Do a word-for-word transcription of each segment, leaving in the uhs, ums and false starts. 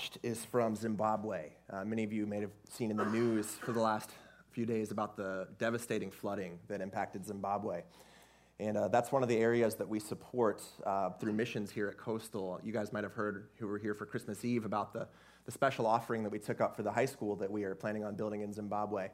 watched is from Zimbabwe. Uh, many of you may have seen in the news for the last few days about the devastating flooding that impacted Zimbabwe. And uh, that's one of the areas that we support uh, through missions here at Coastal. You guys might have heard, who were here for Christmas Eve, about the, the special offering that we took up for the high school that we are planning on building in Zimbabwe.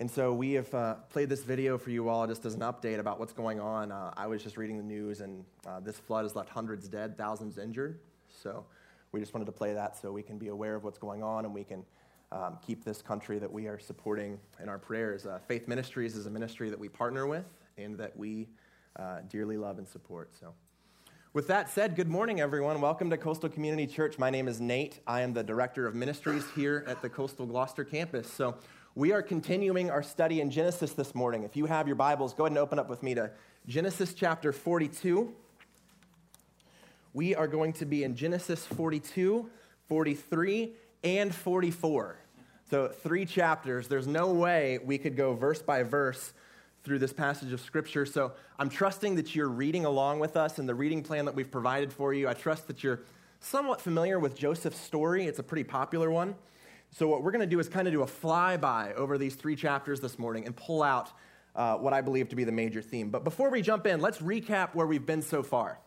And so we have uh, played this video for you all just as an update about what's going on. Uh, I was just reading the news, and uh, this flood has left hundreds dead, thousands injured. So we just wanted to play that so we can be aware of what's going on, and we can um, keep this country that we are supporting in our prayers. Uh, Faith Ministries is a ministry that we partner with and that we uh, dearly love and support. So with that said, good morning, everyone. Welcome to Coastal Community Church. My name is Nate. I am the Director of Ministries here at the Coastal Gloucester campus. So we are continuing our study in Genesis this morning. If you have your Bibles, go ahead and open up with me to Genesis chapter forty-two. We are going to be in Genesis forty-two, forty-three, and forty-four. So three chapters. There's no way we could go verse by verse through this passage of Scripture. So I'm trusting that you're reading along with us in the reading plan that we've provided for you. I trust that you're somewhat familiar with Joseph's story. It's a pretty popular one. So what we're going to do is kind of do a flyby over these three chapters this morning and pull out uh, what I believe to be the major theme. But before we jump in, let's recap where we've been so far.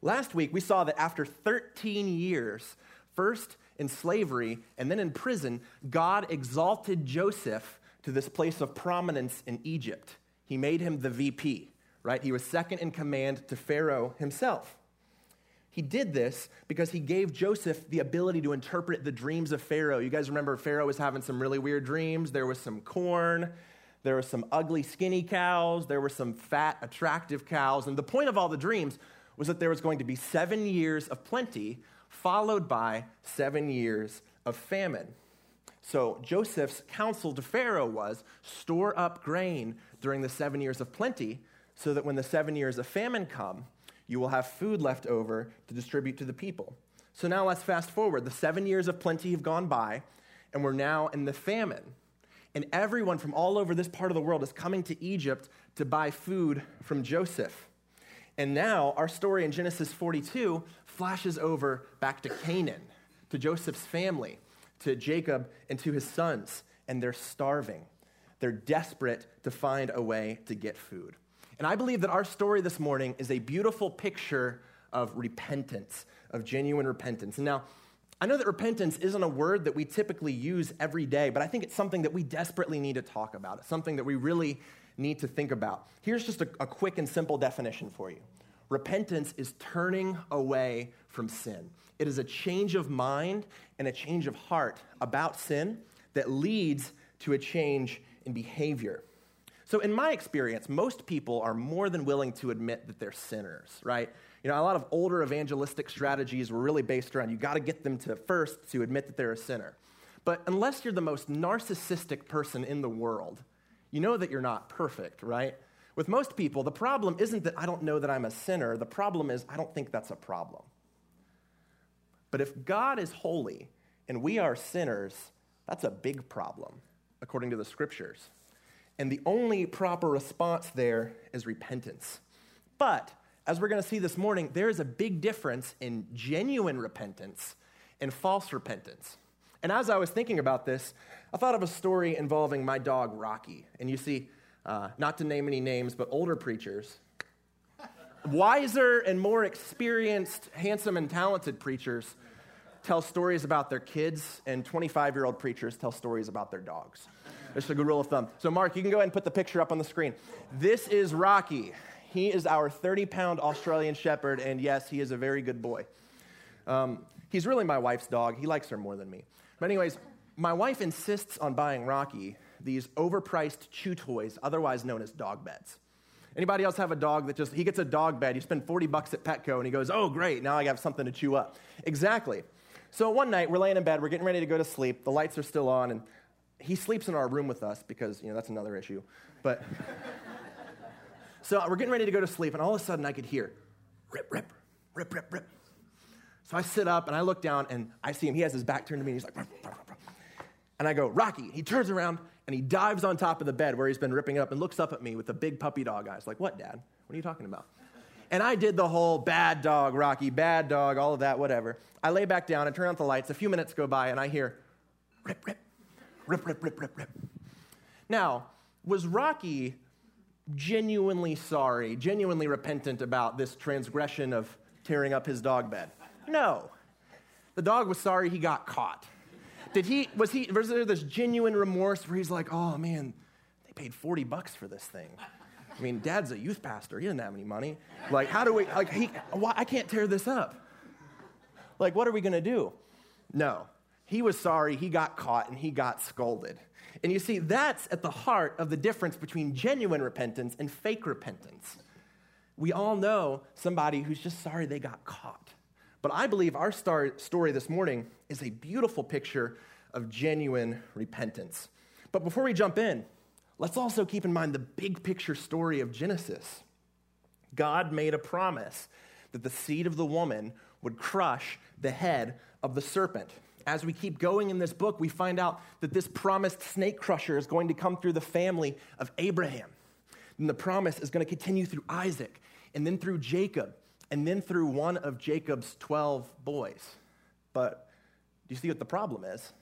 Last week, we saw that after thirteen years, first in slavery and then in prison, God exalted Joseph to this place of prominence in Egypt. He made him the V P, right? He was second in command to Pharaoh himself. He did this because he gave Joseph the ability to interpret the dreams of Pharaoh. You guys remember Pharaoh was having some really weird dreams. There was some corn. There were some ugly, skinny cows. There were some fat, attractive cows. And the point of all the dreams was that there was going to be seven years of plenty followed by seven years of famine. So Joseph's counsel to Pharaoh was, store up grain during the seven years of plenty so that when the seven years of famine come, you will have food left over to distribute to the people. So now let's fast forward. The seven years of plenty have gone by, and we're now in the famine. And everyone from all over this part of the world is coming to Egypt to buy food from Joseph. And now our story in Genesis forty-two flashes over back to Canaan, to Joseph's family, to Jacob and to his sons, and they're starving. They're desperate to find a way to get food. And I believe that our story this morning is a beautiful picture of repentance, of genuine repentance. And now, I know that repentance isn't a word that we typically use every day, but I think it's something that we desperately need to talk about. It's something that we really need to think about. Here's just a, a quick and simple definition for you. Repentance is turning away from sin. It is a change of mind and a change of heart about sin that leads to a change in behavior. So in my experience, most people are more than willing to admit that they're sinners, right? You know, a lot of older evangelistic strategies were really based around you got to get them to first to admit that they're a sinner. But unless you're the most narcissistic person in the world, you know that you're not perfect, right? With most people, the problem isn't that I don't know that I'm a sinner. The problem is I don't think that's a problem. But if God is holy and we are sinners, that's a big problem, according to the Scriptures. And the only proper response there is repentance. But as we're going to see this morning, there is a big difference in genuine repentance and false repentance. And as I was thinking about this, I thought of a story involving my dog, Rocky. And you see, Uh, not to name any names, but older preachers, wiser and more experienced, handsome and talented preachers tell stories about their kids, and twenty-five-year-old preachers tell stories about their dogs. That's a good rule of thumb. So, Mark, you can go ahead and put the picture up on the screen. This is Rocky. He is our thirty-pound Australian Shepherd, and yes, he is a very good boy. Um, he's really my wife's dog. He likes her more than me. But anyways, my wife insists on buying Rocky these overpriced chew toys, otherwise known as dog beds. Anybody else have a dog that just, he gets a dog bed, you spend forty bucks at Petco, and he goes, oh, great, now I have something to chew up. Exactly. So one night, we're laying in bed, we're getting ready to go to sleep, the lights are still on, and he sleeps in our room with us because, you know, that's another issue. But so we're getting ready to go to sleep, and all of a sudden I could hear, rip, rip, rip, rip, rip. So I sit up, and I look down, and I see him. He has his back turned to me, and he's like, ruff, ruff, ruff. And I go, Rocky. He turns around, and he dives on top of the bed where he's been ripping it up and looks up at me with the big puppy dog eyes. Like, what, Dad? What are you talking about? And I did the whole bad dog, Rocky, bad dog, all of that, whatever. I lay back down and turn off the lights. A few minutes go by, and I hear, rip, rip, rip, rip, rip, rip, rip. Now, was Rocky genuinely sorry, genuinely repentant about this transgression of tearing up his dog bed? No. The dog was sorry he got caught. Did he, was he, was there this genuine remorse where he's like, oh, man, they paid forty bucks for this thing. I mean, Dad's a youth pastor. He doesn't have any money. Like, how do we, like, he, why, I can't tear this up. Like, what are we going to do? No. He was sorry. He got caught, and he got scolded. And you see, that's at the heart of the difference between genuine repentance and fake repentance. We all know somebody who's just sorry they got caught. But I believe our star story this morning is a beautiful picture of genuine repentance. But before we jump in, let's also keep in mind the big picture story of Genesis. God made a promise that the seed of the woman would crush the head of the serpent. As we keep going in this book, we find out that this promised snake crusher is going to come through the family of Abraham. And the promise is going to continue through Isaac, and then through Jacob, and then through one of Jacob's twelve boys. But do you see what the problem is?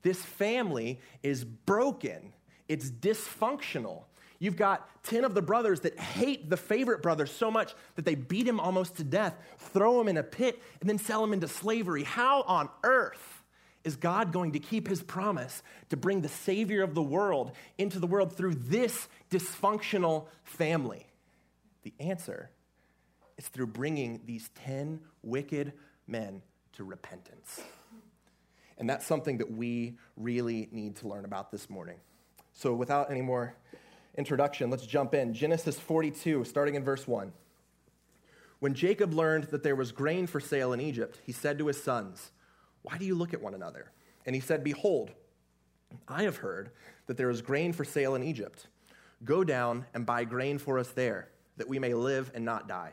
This family is broken. It's dysfunctional. You've got ten of the brothers that hate the favorite brother so much that they beat him almost to death, throw him in a pit, and then sell him into slavery. How on earth is God going to keep his promise to bring the Savior of the world into the world through this dysfunctional family? The answer is through bringing these ten wicked men to repentance. And that's something that we really need to learn about this morning. So without any more introduction, let's jump in. Genesis forty-two, starting in verse one. When Jacob learned that there was grain for sale in Egypt, he said to his sons, "Why do you look at one another?" And he said, "Behold, I have heard that there is grain for sale in Egypt. Go down and buy grain for us there, that we may live and not die."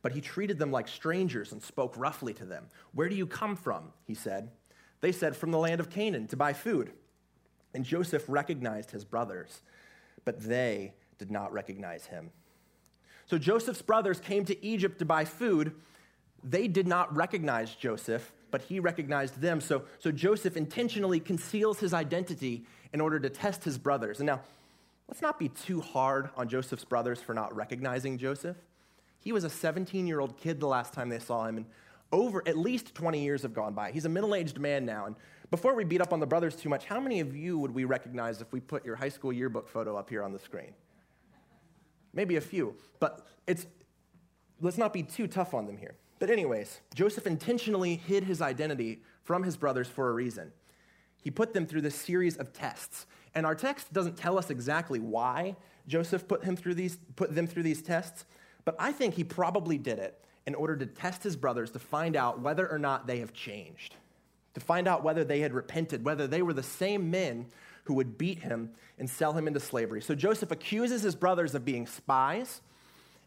but he treated them like strangers and spoke roughly to them. "Where do you come from?" he said. They said, "From the land of Canaan to buy food." And Joseph recognized his brothers, but they did not recognize him. So Joseph's brothers came to Egypt to buy food. They did not recognize Joseph, but he recognized them. So, so Joseph intentionally conceals his identity in order to test his brothers. And now, let's not be too hard on Joseph's brothers for not recognizing Joseph. He was a seventeen-year-old kid the last time they saw him, and over at least twenty years have gone by. He's a middle-aged man now, and before we beat up on the brothers too much, how many of you would we recognize if we put your high school yearbook photo up here on the screen? Maybe a few, but it's let's not be too tough on them here. But anyways, Joseph intentionally hid his identity from his brothers for a reason. He put them through this series of tests, and our text doesn't tell us exactly why Joseph put him through these put them through these tests, but I think he probably did it in order to test his brothers to find out whether or not they have changed, to find out whether they had repented, whether they were the same men who would beat him and sell him into slavery. So Joseph accuses his brothers of being spies,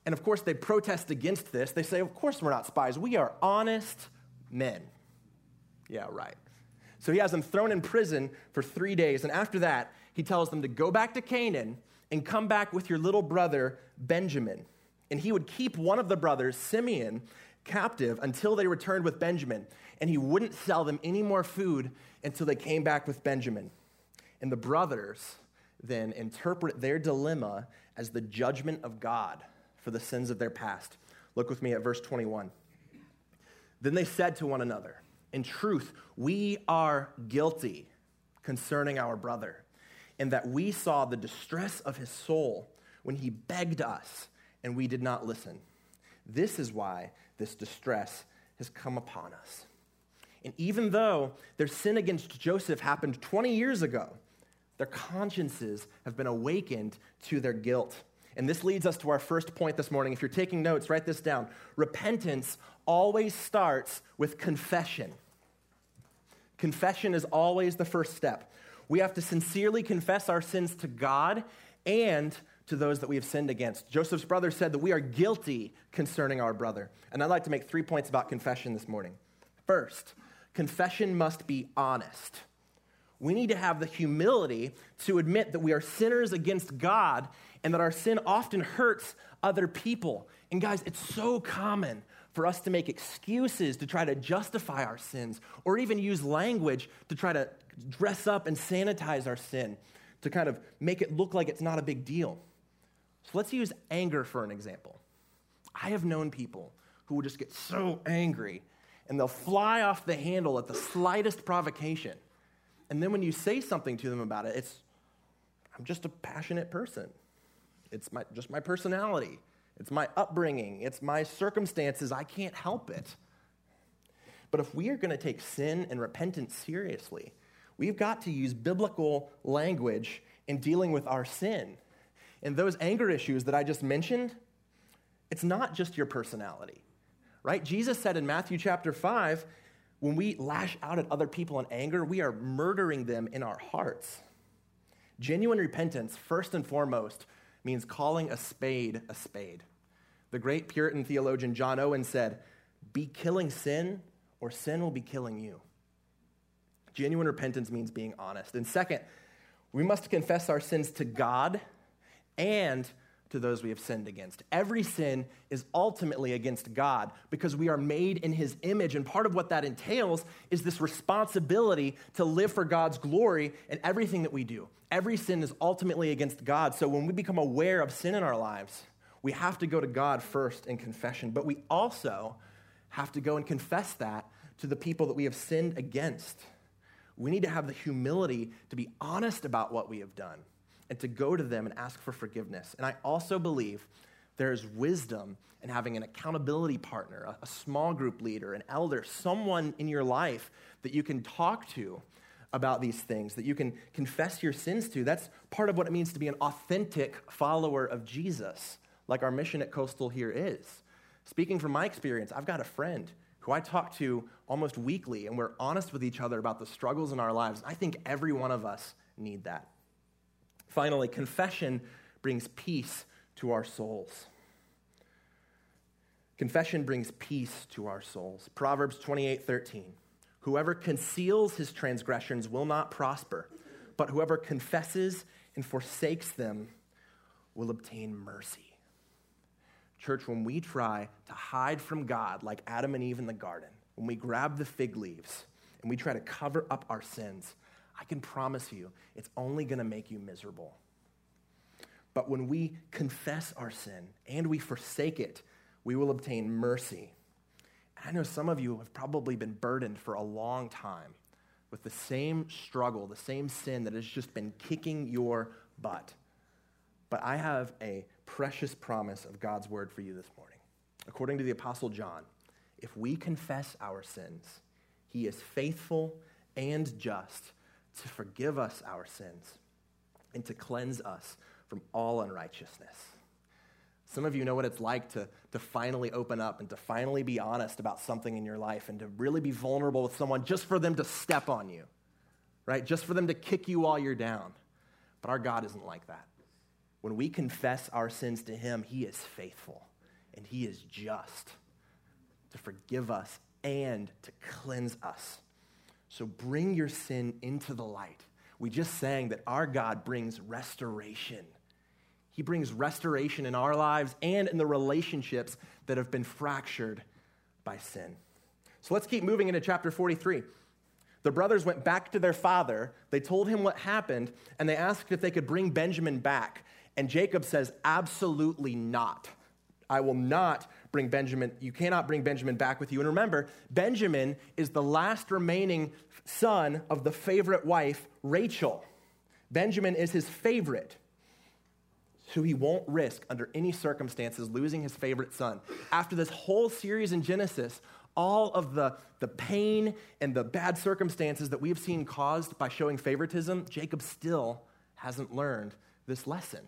and of course they protest against this. They say, "Of course we're not spies. We are honest men." Yeah, right. So he has them thrown in prison for three days, and after that, he tells them to go back to Canaan and come back with your little brother, Benjamin. And he would keep one of the brothers, Simeon, captive until they returned with Benjamin, and he wouldn't sell them any more food until they came back with Benjamin. And the brothers then interpret their dilemma as the judgment of God for the sins of their past. Look with me at verse twenty-one. Then they said to one another, "In truth, we are guilty concerning our brother, and that we saw the distress of his soul when he begged us, and we did not listen. This is why this distress has come upon us." And even though their sin against Joseph happened twenty years ago, their consciences have been awakened to their guilt. And this leads us to our first point this morning. If you're taking notes, write this down. Repentance always starts with confession. Confession is always the first step. We have to sincerely confess our sins to God and to those that we have sinned against. Joseph's brother said that we are guilty concerning our brother. And I'd like to make three points about confession this morning. First, confession must be honest. We need to have the humility to admit that we are sinners against God and that our sin often hurts other people. And guys, it's so common for us to make excuses to try to justify our sins or even use language to try to dress up and sanitize our sin to kind of make it look like it's not a big deal. So let's use anger for an example. I have known people who will just get so angry and they'll fly off the handle at the slightest provocation. And then when you say something to them about it, it's, I'm just a passionate person. It's my, just my personality. It's my upbringing. It's my circumstances. I can't help it. But if we are going to take sin and repentance seriously, we've got to use biblical language in dealing with our sin. And those anger issues that I just mentioned, it's not just your personality, right? Jesus said in Matthew chapter five, when we lash out at other people in anger, we are murdering them in our hearts. Genuine repentance, first and foremost, means calling a spade a spade. The great Puritan theologian John Owen said, "Be killing sin, or sin will be killing you." Genuine repentance means being honest. And second, we must confess our sins to God and to those we have sinned against. Every sin is ultimately against God because we are made in his image. And part of what that entails is this responsibility to live for God's glory in everything that we do. Every sin is ultimately against God. So when we become aware of sin in our lives, we have to go to God first in confession, but we also have to go and confess that to the people that we have sinned against. We need to have the humility to be honest about what we have done and to go to them and ask for forgiveness. And I also believe there is wisdom in having an accountability partner, a small group leader, an elder, someone in your life that you can talk to about these things, that you can confess your sins to. That's part of what it means to be an authentic follower of Jesus, like our mission at Coastal here is. Speaking from my experience, I've got a friend who I talk to almost weekly, and we're honest with each other about the struggles in our lives. I think every one of us need that. Finally, confession brings peace to our souls. Confession brings peace to our souls. Proverbs twenty-eight thirteen, whoever conceals his transgressions will not prosper, but whoever confesses and forsakes them will obtain mercy. Church, when we try to hide from God like Adam and Eve in the garden, when we grab the fig leaves and we try to cover up our sins, I can promise you, it's only going to make you miserable. But when we confess our sin and we forsake it, we will obtain mercy. And I know some of you have probably been burdened for a long time with the same struggle, the same sin that has just been kicking your butt. But I have a precious promise of God's word for you this morning. According to the Apostle John, if we confess our sins, he is faithful and just to forgive us our sins and to cleanse us from all unrighteousness. Some of you know what it's like to, to finally open up and to finally be honest about something in your life and to really be vulnerable with someone just for them to step on you, right? Just for them to kick you while you're down. But our God isn't like that. When we confess our sins to him, he is faithful and he is just to forgive us and to cleanse us. So bring your sin into the light. We just sang that our God brings restoration. He brings restoration in our lives and in the relationships that have been fractured by sin. So let's keep moving into chapter forty-three. The brothers went back to their father. They told him what happened, and they asked if they could bring Benjamin back. And Jacob says, absolutely not. I will not bring Benjamin. You cannot bring Benjamin back with you. And remember, Benjamin is the last remaining son of the favorite wife, Rachel. Benjamin is his favorite. So he won't risk, under any circumstances, losing his favorite son. After this whole series in Genesis, all of the, the pain and the bad circumstances that we've seen caused by showing favoritism, Jacob still hasn't learned this lesson.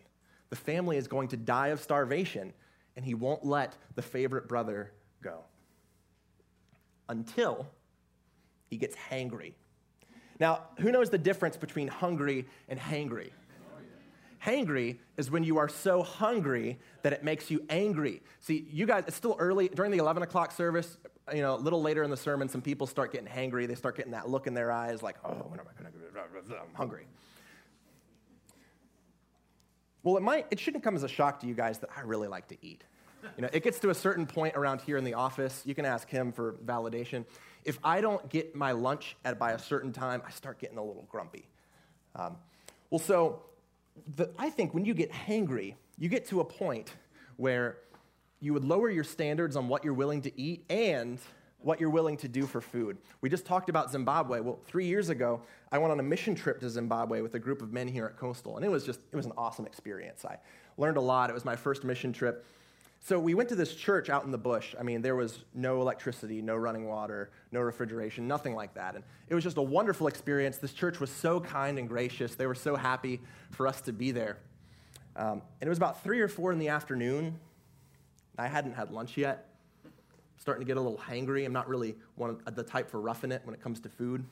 The family is going to die of starvation, and he won't let the favorite brother go until he gets hangry. Now, who knows the difference between hungry and hangry? Hangry is when you are so hungry that it makes you angry. See, you guys, it's still early. During the eleven o'clock service, you know, a little later in the sermon, some people start getting hangry. They start getting that look in their eyes like, oh, when am I going to, I'm hungry. Well, it might, it shouldn't come as a shock to you guys that I really like to eat. You know, it gets to a certain point around here in the office. You can ask him for validation. If I don't get my lunch at by a certain time, I start getting a little grumpy. Um, well, so the, I think when you get hangry, you get to a point where you would lower your standards on what you're willing to eat and what you're willing to do for food. We just talked about Zimbabwe. Well, three years ago, I went on a mission trip to Zimbabwe with a group of men here at Coastal, and it was just, it was an awesome experience. I learned a lot. It was my first mission trip. So we went to this church out in the bush. I mean, there was no electricity, no running water, no refrigeration, nothing like that. And it was just a wonderful experience. This church was so kind and gracious. They were so happy for us to be there. Um, and it was about three or four in the afternoon. I hadn't had lunch yet. I'm starting to get a little hangry. I'm not really one of the type for roughing it when it comes to food.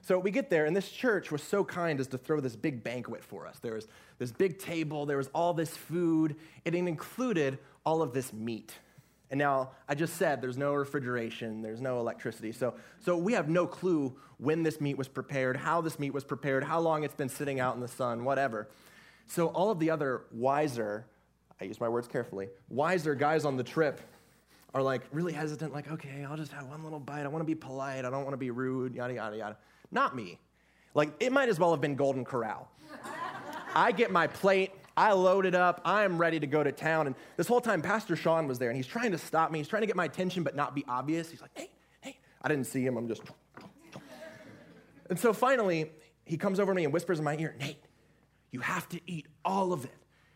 So we get there, and this church was so kind as to throw this big banquet for us. There was this big table. There was all this food. It included all of this meat. And now, I just said there's no refrigeration. There's no electricity. So, so we have no clue when this meat was prepared, how this meat was prepared, how long it's been sitting out in the sun, whatever. So all of the other wiser, I use my words carefully, wiser guys on the trip are like really hesitant, like, okay, I'll just have one little bite. I want to be polite. I don't want to be rude, yada, yada, yada. Not me. Like, it might as well have been Golden Corral. I get my plate. I load it up. I am ready to go to town. And this whole time, Pastor Sean was there, and he's trying to stop me. He's trying to get my attention but not be obvious. He's like, hey, hey. I didn't see him. I'm just... And so finally, he comes over to me and whispers in my ear, Nate, you have to eat all of it.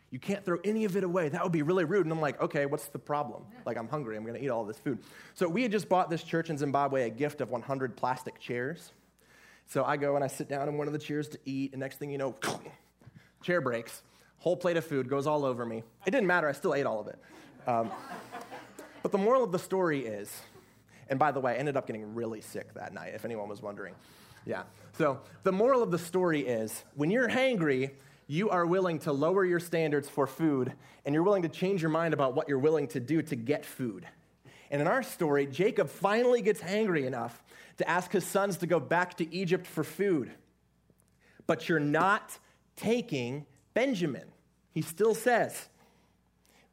You can't throw any of it away. That would be really rude. And I'm like, okay, what's the problem? Like, I'm hungry. I'm going to eat all this food. So we had just bought this church in Zimbabwe a gift of one hundred plastic chairs. So I go and I sit down in one of the chairs to eat, and next thing you know, chair breaks. Whole plate of food goes all over me. It didn't matter. I still ate all of it. Um, but the moral of the story is, and by the way, I ended up getting really sick that night, if anyone was wondering. Yeah. So the moral of the story is, when you're hangry, you are willing to lower your standards for food, and you're willing to change your mind about what you're willing to do to get food. And in our story, Jacob finally gets hangry enough to ask his sons to go back to Egypt for food. But you're not taking Benjamin. He still says,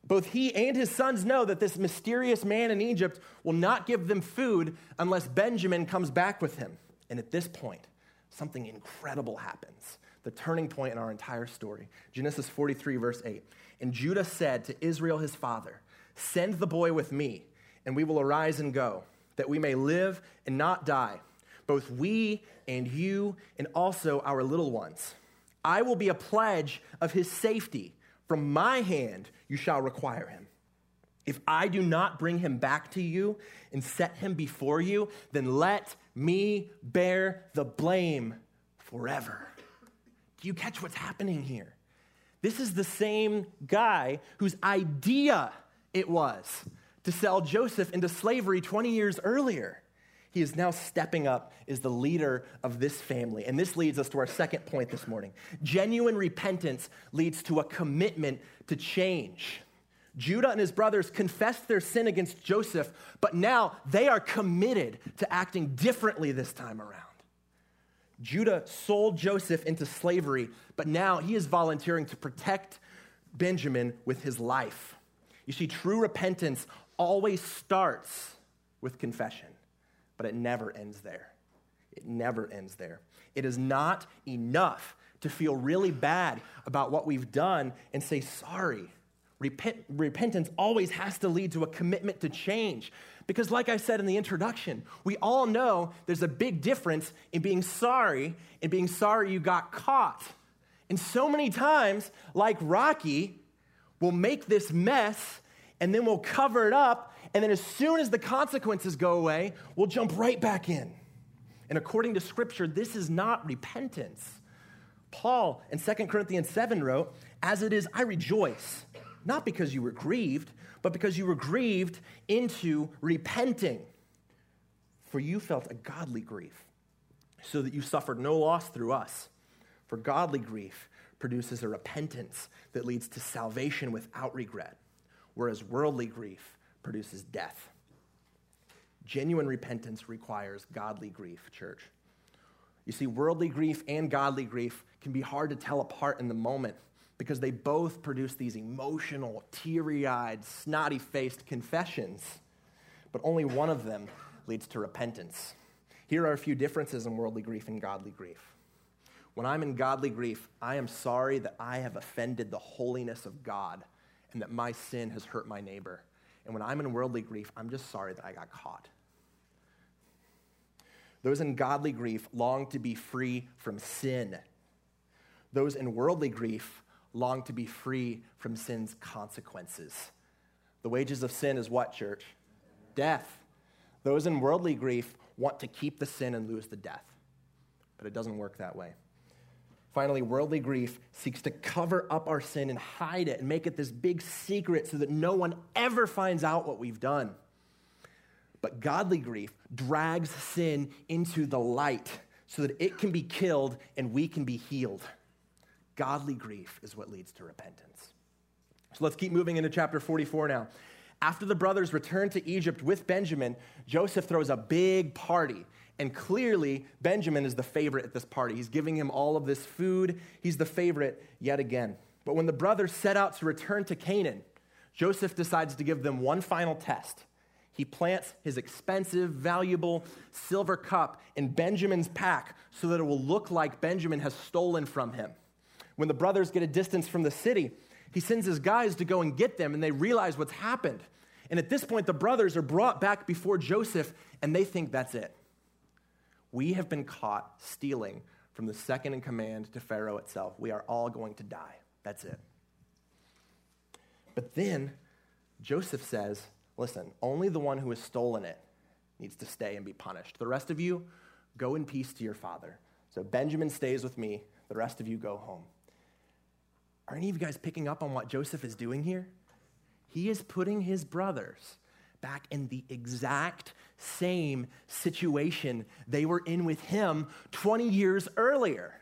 both he and his sons know that this mysterious man in Egypt will not give them food unless Benjamin comes back with him. And at this point, something incredible happens. The turning point in our entire story. Genesis forty-three, verse eight. And Judah said to Israel his father, send the boy with me, and we will arise and go, that we may live and not die, both we and you and also our little ones. I will be a pledge of his safety. From my hand you shall require him. If I do not bring him back to you and set him before you, then let me bear the blame forever. Do you catch what's happening here? This is the same guy whose idea it was to sell Joseph into slavery twenty years earlier. He is now stepping up as the leader of this family. And this leads us to our second point this morning. Genuine repentance leads to a commitment to change. Judah and his brothers confessed their sin against Joseph, but now they are committed to acting differently this time around. Judah sold Joseph into slavery, but now he is volunteering to protect Benjamin with his life. You see, true repentance always starts with confession, but it never ends there. It never ends there. It is not enough to feel really bad about what we've done and say sorry. Repent, repentance always has to lead to a commitment to change, because like I said in the introduction, we all know there's a big difference in being sorry and being sorry you got caught. And so many times, like Rocky, we'll make this mess, and then we'll cover it up, and then as soon as the consequences go away, we'll jump right back in. And according to Scripture, this is not repentance. Paul in Second Corinthians seven wrote, as it is, I rejoice, not because you were grieved, but because you were grieved into repenting. For you felt a godly grief, so that you suffered no loss through us. For godly grief produces a repentance that leads to salvation without regret, whereas worldly grief produces death. Genuine repentance requires godly grief, church. You see, worldly grief and godly grief can be hard to tell apart in the moment because they both produce these emotional, teary-eyed, snotty-faced confessions, but only one of them leads to repentance. Here are a few differences in worldly grief and godly grief. When I'm in godly grief, I am sorry that I have offended the holiness of God and that my sin has hurt my neighbor. And when I'm in worldly grief, I'm just sorry that I got caught. Those in godly grief long to be free from sin. Those in worldly grief long to be free from sin's consequences. The wages of sin is what, church? Death. Those in worldly grief want to keep the sin and lose the death. But it doesn't work that way. Finally, worldly grief seeks to cover up our sin and hide it and make it this big secret so that no one ever finds out what we've done. But godly grief drags sin into the light so that it can be killed and we can be healed. Godly grief is what leads to repentance. So let's keep moving into chapter forty-four now. After the brothers return to Egypt with Benjamin, Joseph throws a big party. And clearly, Benjamin is the favorite at this party. He's giving him all of this food. He's the favorite yet again. But when the brothers set out to return to Canaan, Joseph decides to give them one final test. He plants his expensive, valuable silver cup in Benjamin's pack so that it will look like Benjamin has stolen from him. When the brothers get a distance from the city, he sends his guys to go and get them, and they realize what's happened. And at this point, the brothers are brought back before Joseph, and they think that's it. We have been caught stealing from the second in command to Pharaoh itself. We are all going to die. That's it. But then Joseph says, listen, only the one who has stolen it needs to stay and be punished. The rest of you, go in peace to your father. So Benjamin stays with me. The rest of you go home. Are any of you guys picking up on what Joseph is doing here? He is putting his brothers back in the exact same situation they were in with him twenty years earlier.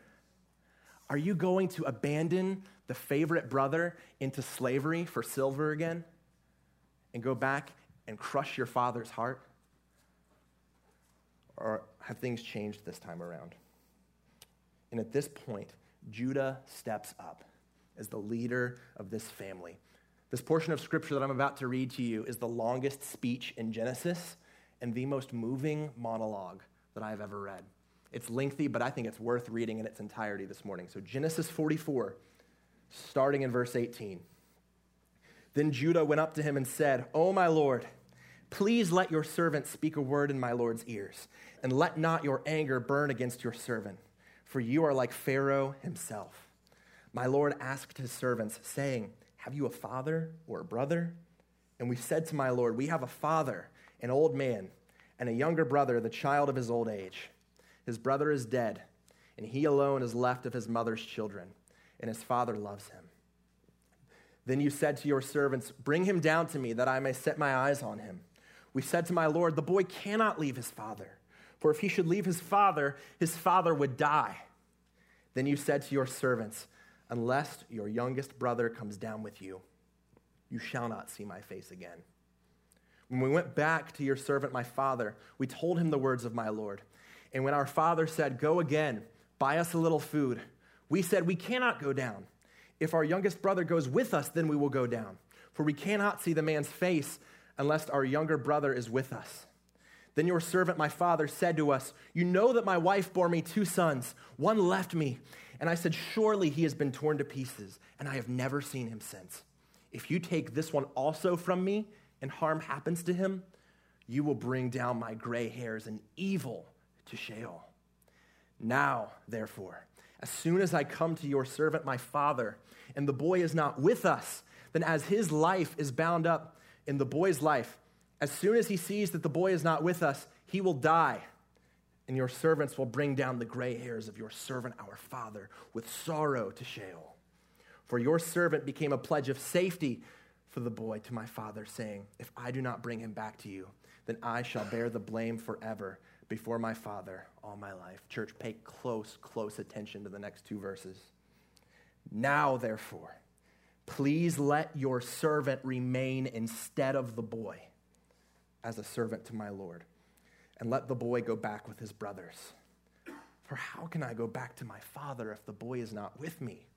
Are you going to abandon the favorite brother into slavery for silver again and go back and crush your father's heart? Or have things changed this time around? And at this point, Judah steps up as the leader of this family. This portion of scripture that I'm about to read to you is the longest speech in Genesis and the most moving monologue that I've ever read. It's lengthy, but I think it's worth reading in its entirety this morning. So Genesis forty-four, starting in verse eighteen. Then Judah went up to him and said, "O my Lord, please let your servant speak a word in my Lord's ears, and let not your anger burn against your servant, for you are like Pharaoh himself. My Lord asked his servants, saying, have you a father or a brother? And we said to my Lord, we have a father, an old man, and a younger brother, the child of his old age. His brother is dead, and he alone is left of his mother's children, and his father loves him. Then you said to your servants, bring him down to me, that I may set my eyes on him. We said to my Lord, the boy cannot leave his father, for if he should leave his father, his father would die. Then you said to your servants, unless your youngest brother comes down with you, you shall not see my face again. When we went back to your servant, my father, we told him the words of my Lord. And when our father said, go again, buy us a little food, we said, we cannot go down. If our youngest brother goes with us, then we will go down. For we cannot see the man's face unless our younger brother is with us. Then your servant, my father, said to us, you know that my wife bore me two sons. One left me. And I said, surely he has been torn to pieces, and I have never seen him since. If you take this one also from me, and harm happens to him, you will bring down my gray hairs and evil to Sheol. Now, therefore, as soon as I come to your servant, my father, and the boy is not with us, then as his life is bound up in the boy's life, as soon as he sees that the boy is not with us, he will die. and your servants will bring down the gray hairs of your servant, our father, with sorrow to Sheol. For your servant became a pledge of safety for the boy to my father, saying, if I do not bring him back to you, then I shall bear the blame forever before my father all my life. Church, pay close, close attention to the next two verses. Now, therefore, please let your servant remain instead of the boy as a servant to my Lord, and let the boy go back with his brothers. For how can I go back to my father if the boy is not with me?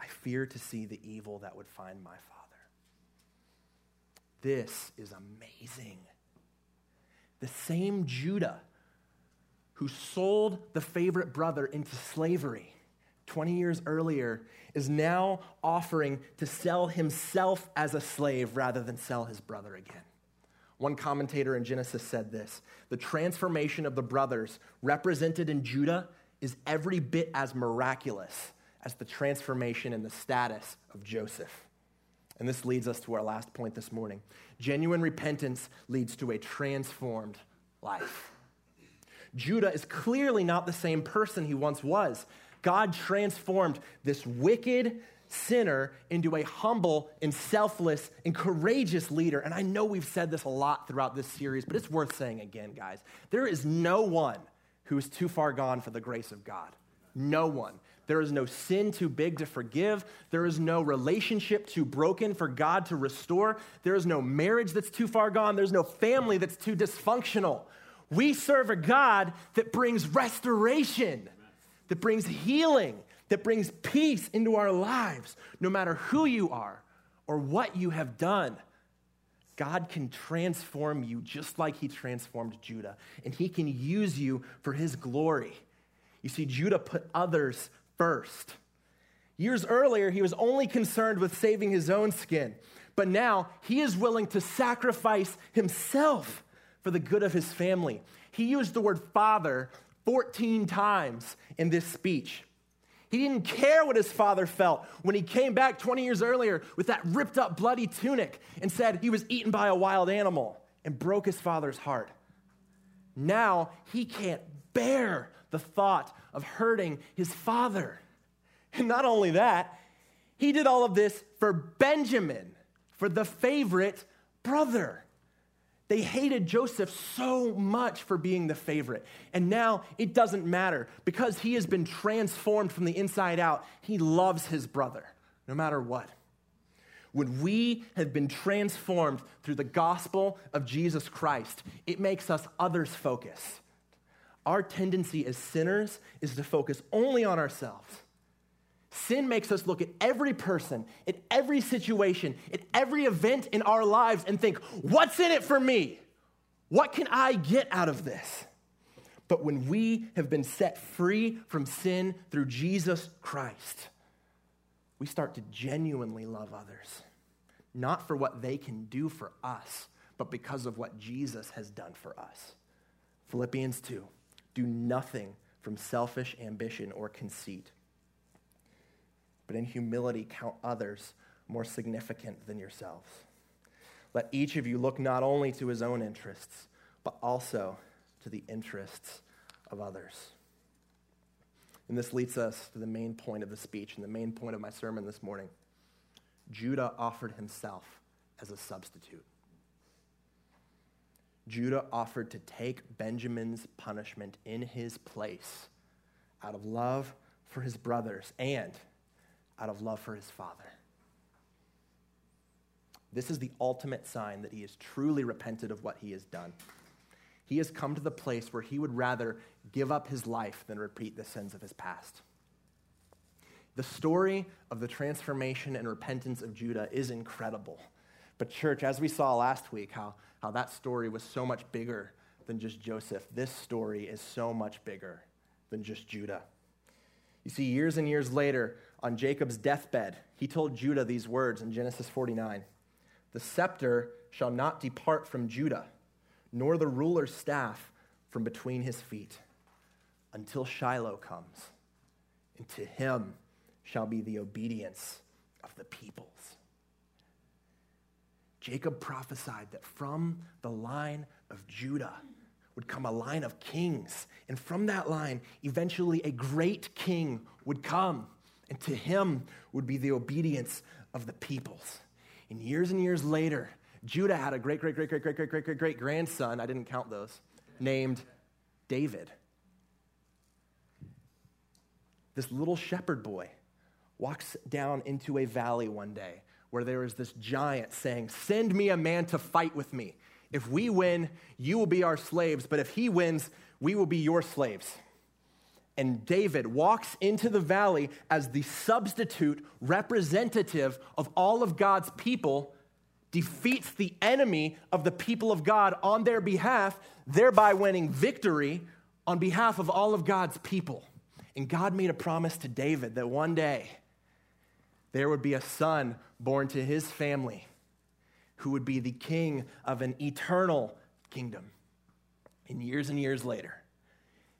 I fear to see the evil that would find my father. This is amazing. The same Judah who sold the favorite brother into slavery twenty years earlier is now offering to sell himself as a slave rather than sell his brother again. One commentator in Genesis said this: the transformation of the brothers represented in Judah is every bit as miraculous as the transformation in the status of Joseph. And this leads us to our last point this morning. Genuine repentance leads to a transformed life. Judah is clearly not the same person he once was. God transformed this wicked sinner into a humble and selfless and courageous leader. And I know we've said this a lot throughout this series, but it's worth saying again, guys. There is no one who is too far gone for the grace of God. No one. There is no sin too big to forgive. There is no relationship too broken for God to restore. There is no marriage that's too far gone. There's no family that's too dysfunctional. We serve a God that brings restoration, that brings healing, that brings peace into our lives. No matter who you are or what you have done, God can transform you just like he transformed Judah, and he can use you for his glory. You see, Judah put others first. Years earlier, he was only concerned with saving his own skin, but now he is willing to sacrifice himself for the good of his family. He used the word father fourteen times in this speech. He didn't care what his father felt when he came back twenty years earlier with that ripped up bloody tunic and said he was eaten by a wild animal and broke his father's heart. Now he can't bear the thought of hurting his father. And not only that, he did all of this for Benjamin, for the favorite brother. They hated Joseph so much for being the favorite. And now it doesn't matter because he has been transformed from the inside out. He loves his brother no matter what. When we have been transformed through the gospel of Jesus Christ, it makes us others focused. Our tendency as sinners is to focus only on ourselves. Sin makes us look at every person, at every situation, at every event in our lives and think, what's in it for me? What can I get out of this? But when we have been set free from sin through Jesus Christ, we start to genuinely love others, not for what they can do for us, but because of what Jesus has done for us. Philippians two. Do nothing from selfish ambition or conceit, but in humility count others more significant than yourselves. Let each of you look not only to his own interests, but also to the interests of others. And this leads us to the main point of the speech and the main point of my sermon this morning. Judah offered himself as a substitute. Judah offered to take Benjamin's punishment in his place out of love for his brothers and out of love for his father. This is the ultimate sign that he has truly repented of what he has done. He has come to the place where he would rather give up his life than repeat the sins of his past. The story of the transformation and repentance of Judah is incredible. But church, as we saw last week, how, how that story was so much bigger than just Joseph. This story is so much bigger than just Judah. You see, years and years later, on Jacob's deathbed, he told Judah these words in Genesis forty-nine. The scepter shall not depart from Judah, nor the ruler's staff from between his feet, until Shiloh comes, and to him shall be the obedience of the peoples. Jacob prophesied that from the line of Judah would come a line of kings. And from that line, eventually a great king would come. And to him would be the obedience of the peoples. And years and years later, Judah had a great, great, great, great, great, great, great, great, great grandson, I didn't count those, named David. This little shepherd boy walks down into a valley one day where there is this giant saying, "Send me a man to fight with me. If we win, you will be our slaves, but if he wins, we will be your slaves." And David walks into the valley as the substitute representative of all of God's people, defeats the enemy of the people of God on their behalf, thereby winning victory on behalf of all of God's people. And God made a promise to David that one day there would be a son born to his family who would be the king of an eternal kingdom. And years and years later,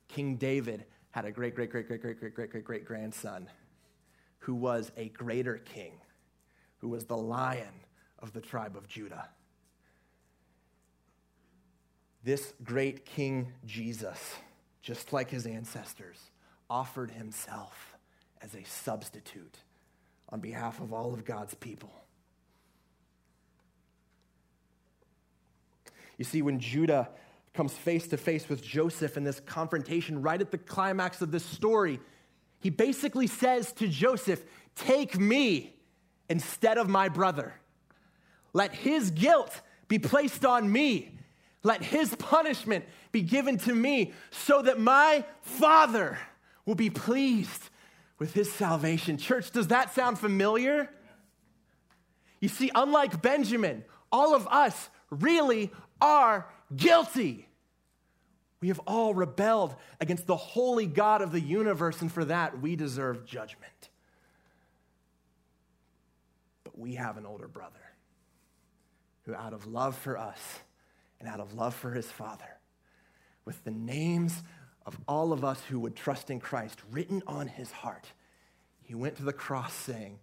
King David had a great, great, great, great, great, great, great, great, great grandson who was a greater king, who was the Lion of the tribe of Judah. This great King Jesus, just like his ancestors, offered himself as a substitute on behalf of all of God's people. You see, when Judah comes face to face with Joseph in this confrontation right at the climax of this story, he basically says to Joseph, "Take me instead of my brother. Let his guilt be placed on me. Let his punishment be given to me so that my father will be pleased with his salvation." Church, does that sound familiar? You see, unlike Benjamin, all of us really are guilty. We have all rebelled against the holy God of the universe, and for that, we deserve judgment. But we have an older brother who, out of love for us and out of love for his father, with the names of all of us who would trust in Christ written on his heart, he went to the cross saying,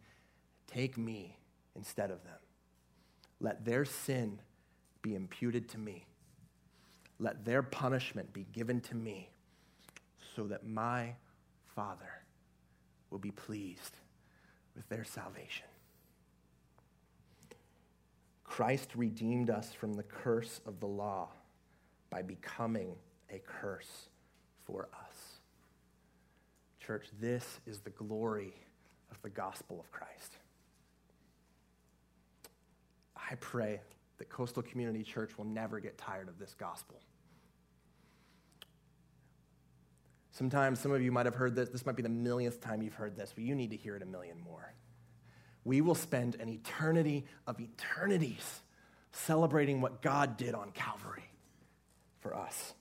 "Take me instead of them. Let their sin be imputed to me. Let their punishment be given to me so that my Father will be pleased with their salvation." Christ redeemed us from the curse of the law by becoming a curse for us. Church, this is the glory of the gospel of Christ. I pray that Coastal Community Church will never get tired of this gospel. Sometimes, some of you might have heard this. This might be the millionth time you've heard this, but you need to hear it a million more. We will spend an eternity of eternities celebrating what God did on Calvary for us.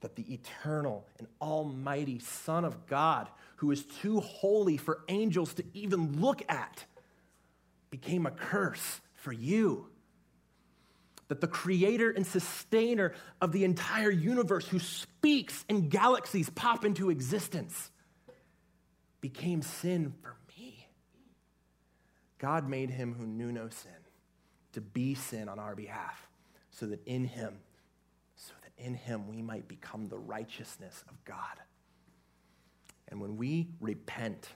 That the eternal and almighty Son of God, who is too holy for angels to even look at, became a curse for you. That the creator and sustainer of the entire universe, who speaks and galaxies pop into existence, became sin for me. God made him who knew no sin to be sin on our behalf, so that in him, so that in him we might become the righteousness of God. And when we repent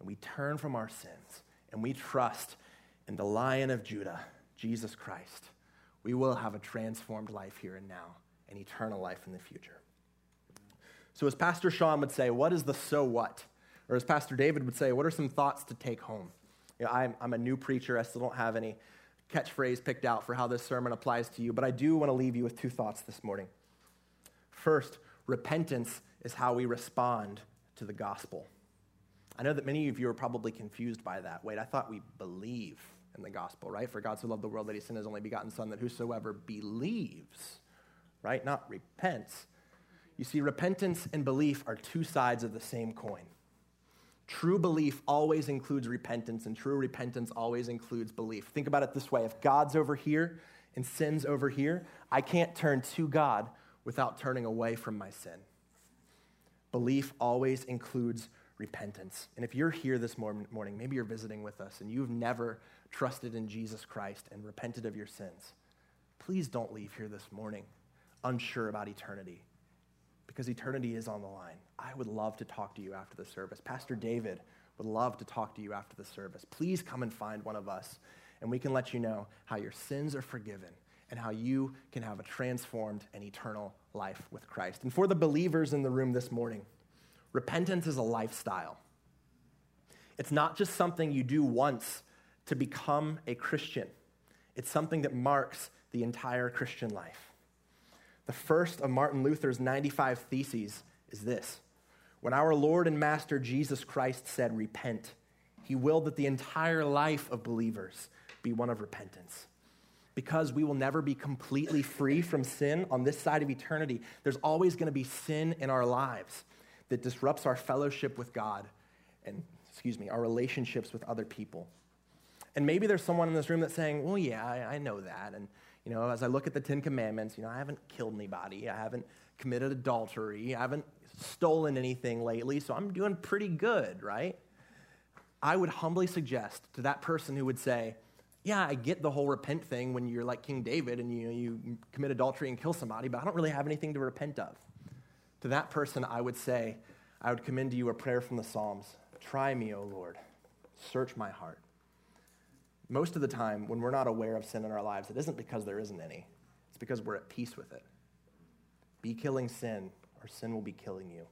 and we turn from our sins and we trust in the Lion of Judah, Jesus Christ, we will have a transformed life here and now, an eternal life in the future. So as Pastor Sean would say, what is the so what? Or as Pastor David would say, what are some thoughts to take home? You know, I'm, I'm a new preacher. I still don't have any catchphrase picked out for how this sermon applies to you, but I do want to leave you with two thoughts this morning. First, repentance is how we respond to the gospel. I know that many of you are probably confused by that. Wait, I thought we believe in the gospel, right? For God so loved the world that he sent his only begotten son, that whosoever believes, right? Not repents. You see, repentance and belief are two sides of the same coin. True belief always includes repentance, and true repentance always includes belief. Think about it this way. If God's over here and sin's over here, I can't turn to God without turning away from my sin. Belief always includes repentance. And if you're here this morning, maybe you're visiting with us and you've never trusted in Jesus Christ and repented of your sins, please don't leave here this morning unsure about eternity, because eternity is on the line. I would love to talk to you after the service. Pastor David would love to talk to you after the service. Please come and find one of us, and we can let you know how your sins are forgiven and how you can have a transformed and eternal life with Christ. And for the believers in the room this morning, repentance is a lifestyle. It's not just something you do once to become a Christian. It's something that marks the entire Christian life. The first of Martin Luther's ninety-five theses is this: when our Lord and Master Jesus Christ said, repent, he willed that the entire life of believers be one of repentance. Because we will never be completely free from sin on this side of eternity, there's always going to be sin in our lives that disrupts our fellowship with God and, excuse me, our relationships with other people. And maybe there's someone in this room that's saying, well, yeah, I, I know that. And, you know, as I look at the Ten Commandments, you know, I haven't killed anybody. I haven't committed adultery. I haven't stolen anything lately, so I'm doing pretty good, right? I would humbly suggest to that person who would say, yeah, I get the whole repent thing when you're like King David and you, you commit adultery and kill somebody, but I don't really have anything to repent of. To that person, I would say, I would commend to you a prayer from the Psalms. Try me, O Lord. Search my heart. Most of the time, when we're not aware of sin in our lives, it isn't because there isn't any. It's because we're at peace with it. Be killing sin, or sin will be killing you.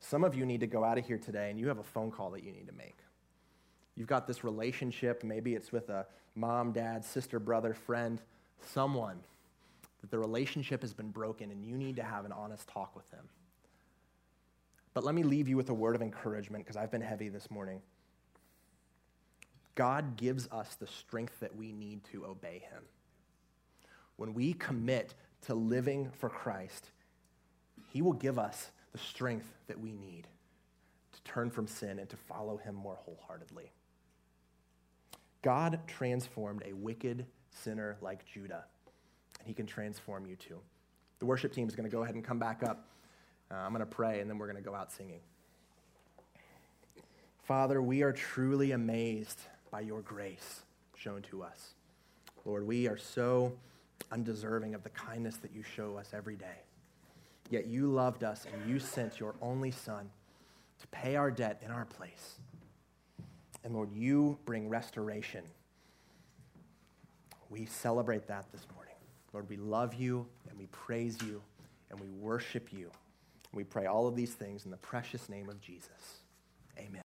Some of you need to go out of here today, and you have a phone call that you need to make. You've got this relationship. Maybe it's with a mom, dad, sister, brother, friend, someone, that the relationship has been broken, and you need to have an honest talk with them. But let me leave you with a word of encouragement, because I've been heavy this morning. God gives us the strength that we need to obey him. When we commit to living for Christ, he will give us the strength that we need to turn from sin and to follow him more wholeheartedly. God transformed a wicked sinner like Judah, and he can transform you too. The worship team is going to go ahead and come back up. Uh, I'm going to pray, and then we're going to go out singing. Father, we are truly amazed by your grace shown to us. Lord, we are so undeserving of the kindness that you show us every day. Yet you loved us and you sent your only son to pay our debt in our place. And Lord, you bring restoration. We celebrate that this morning. Lord, we love you and we praise you and we worship you. We pray all of these things in the precious name of Jesus. Amen.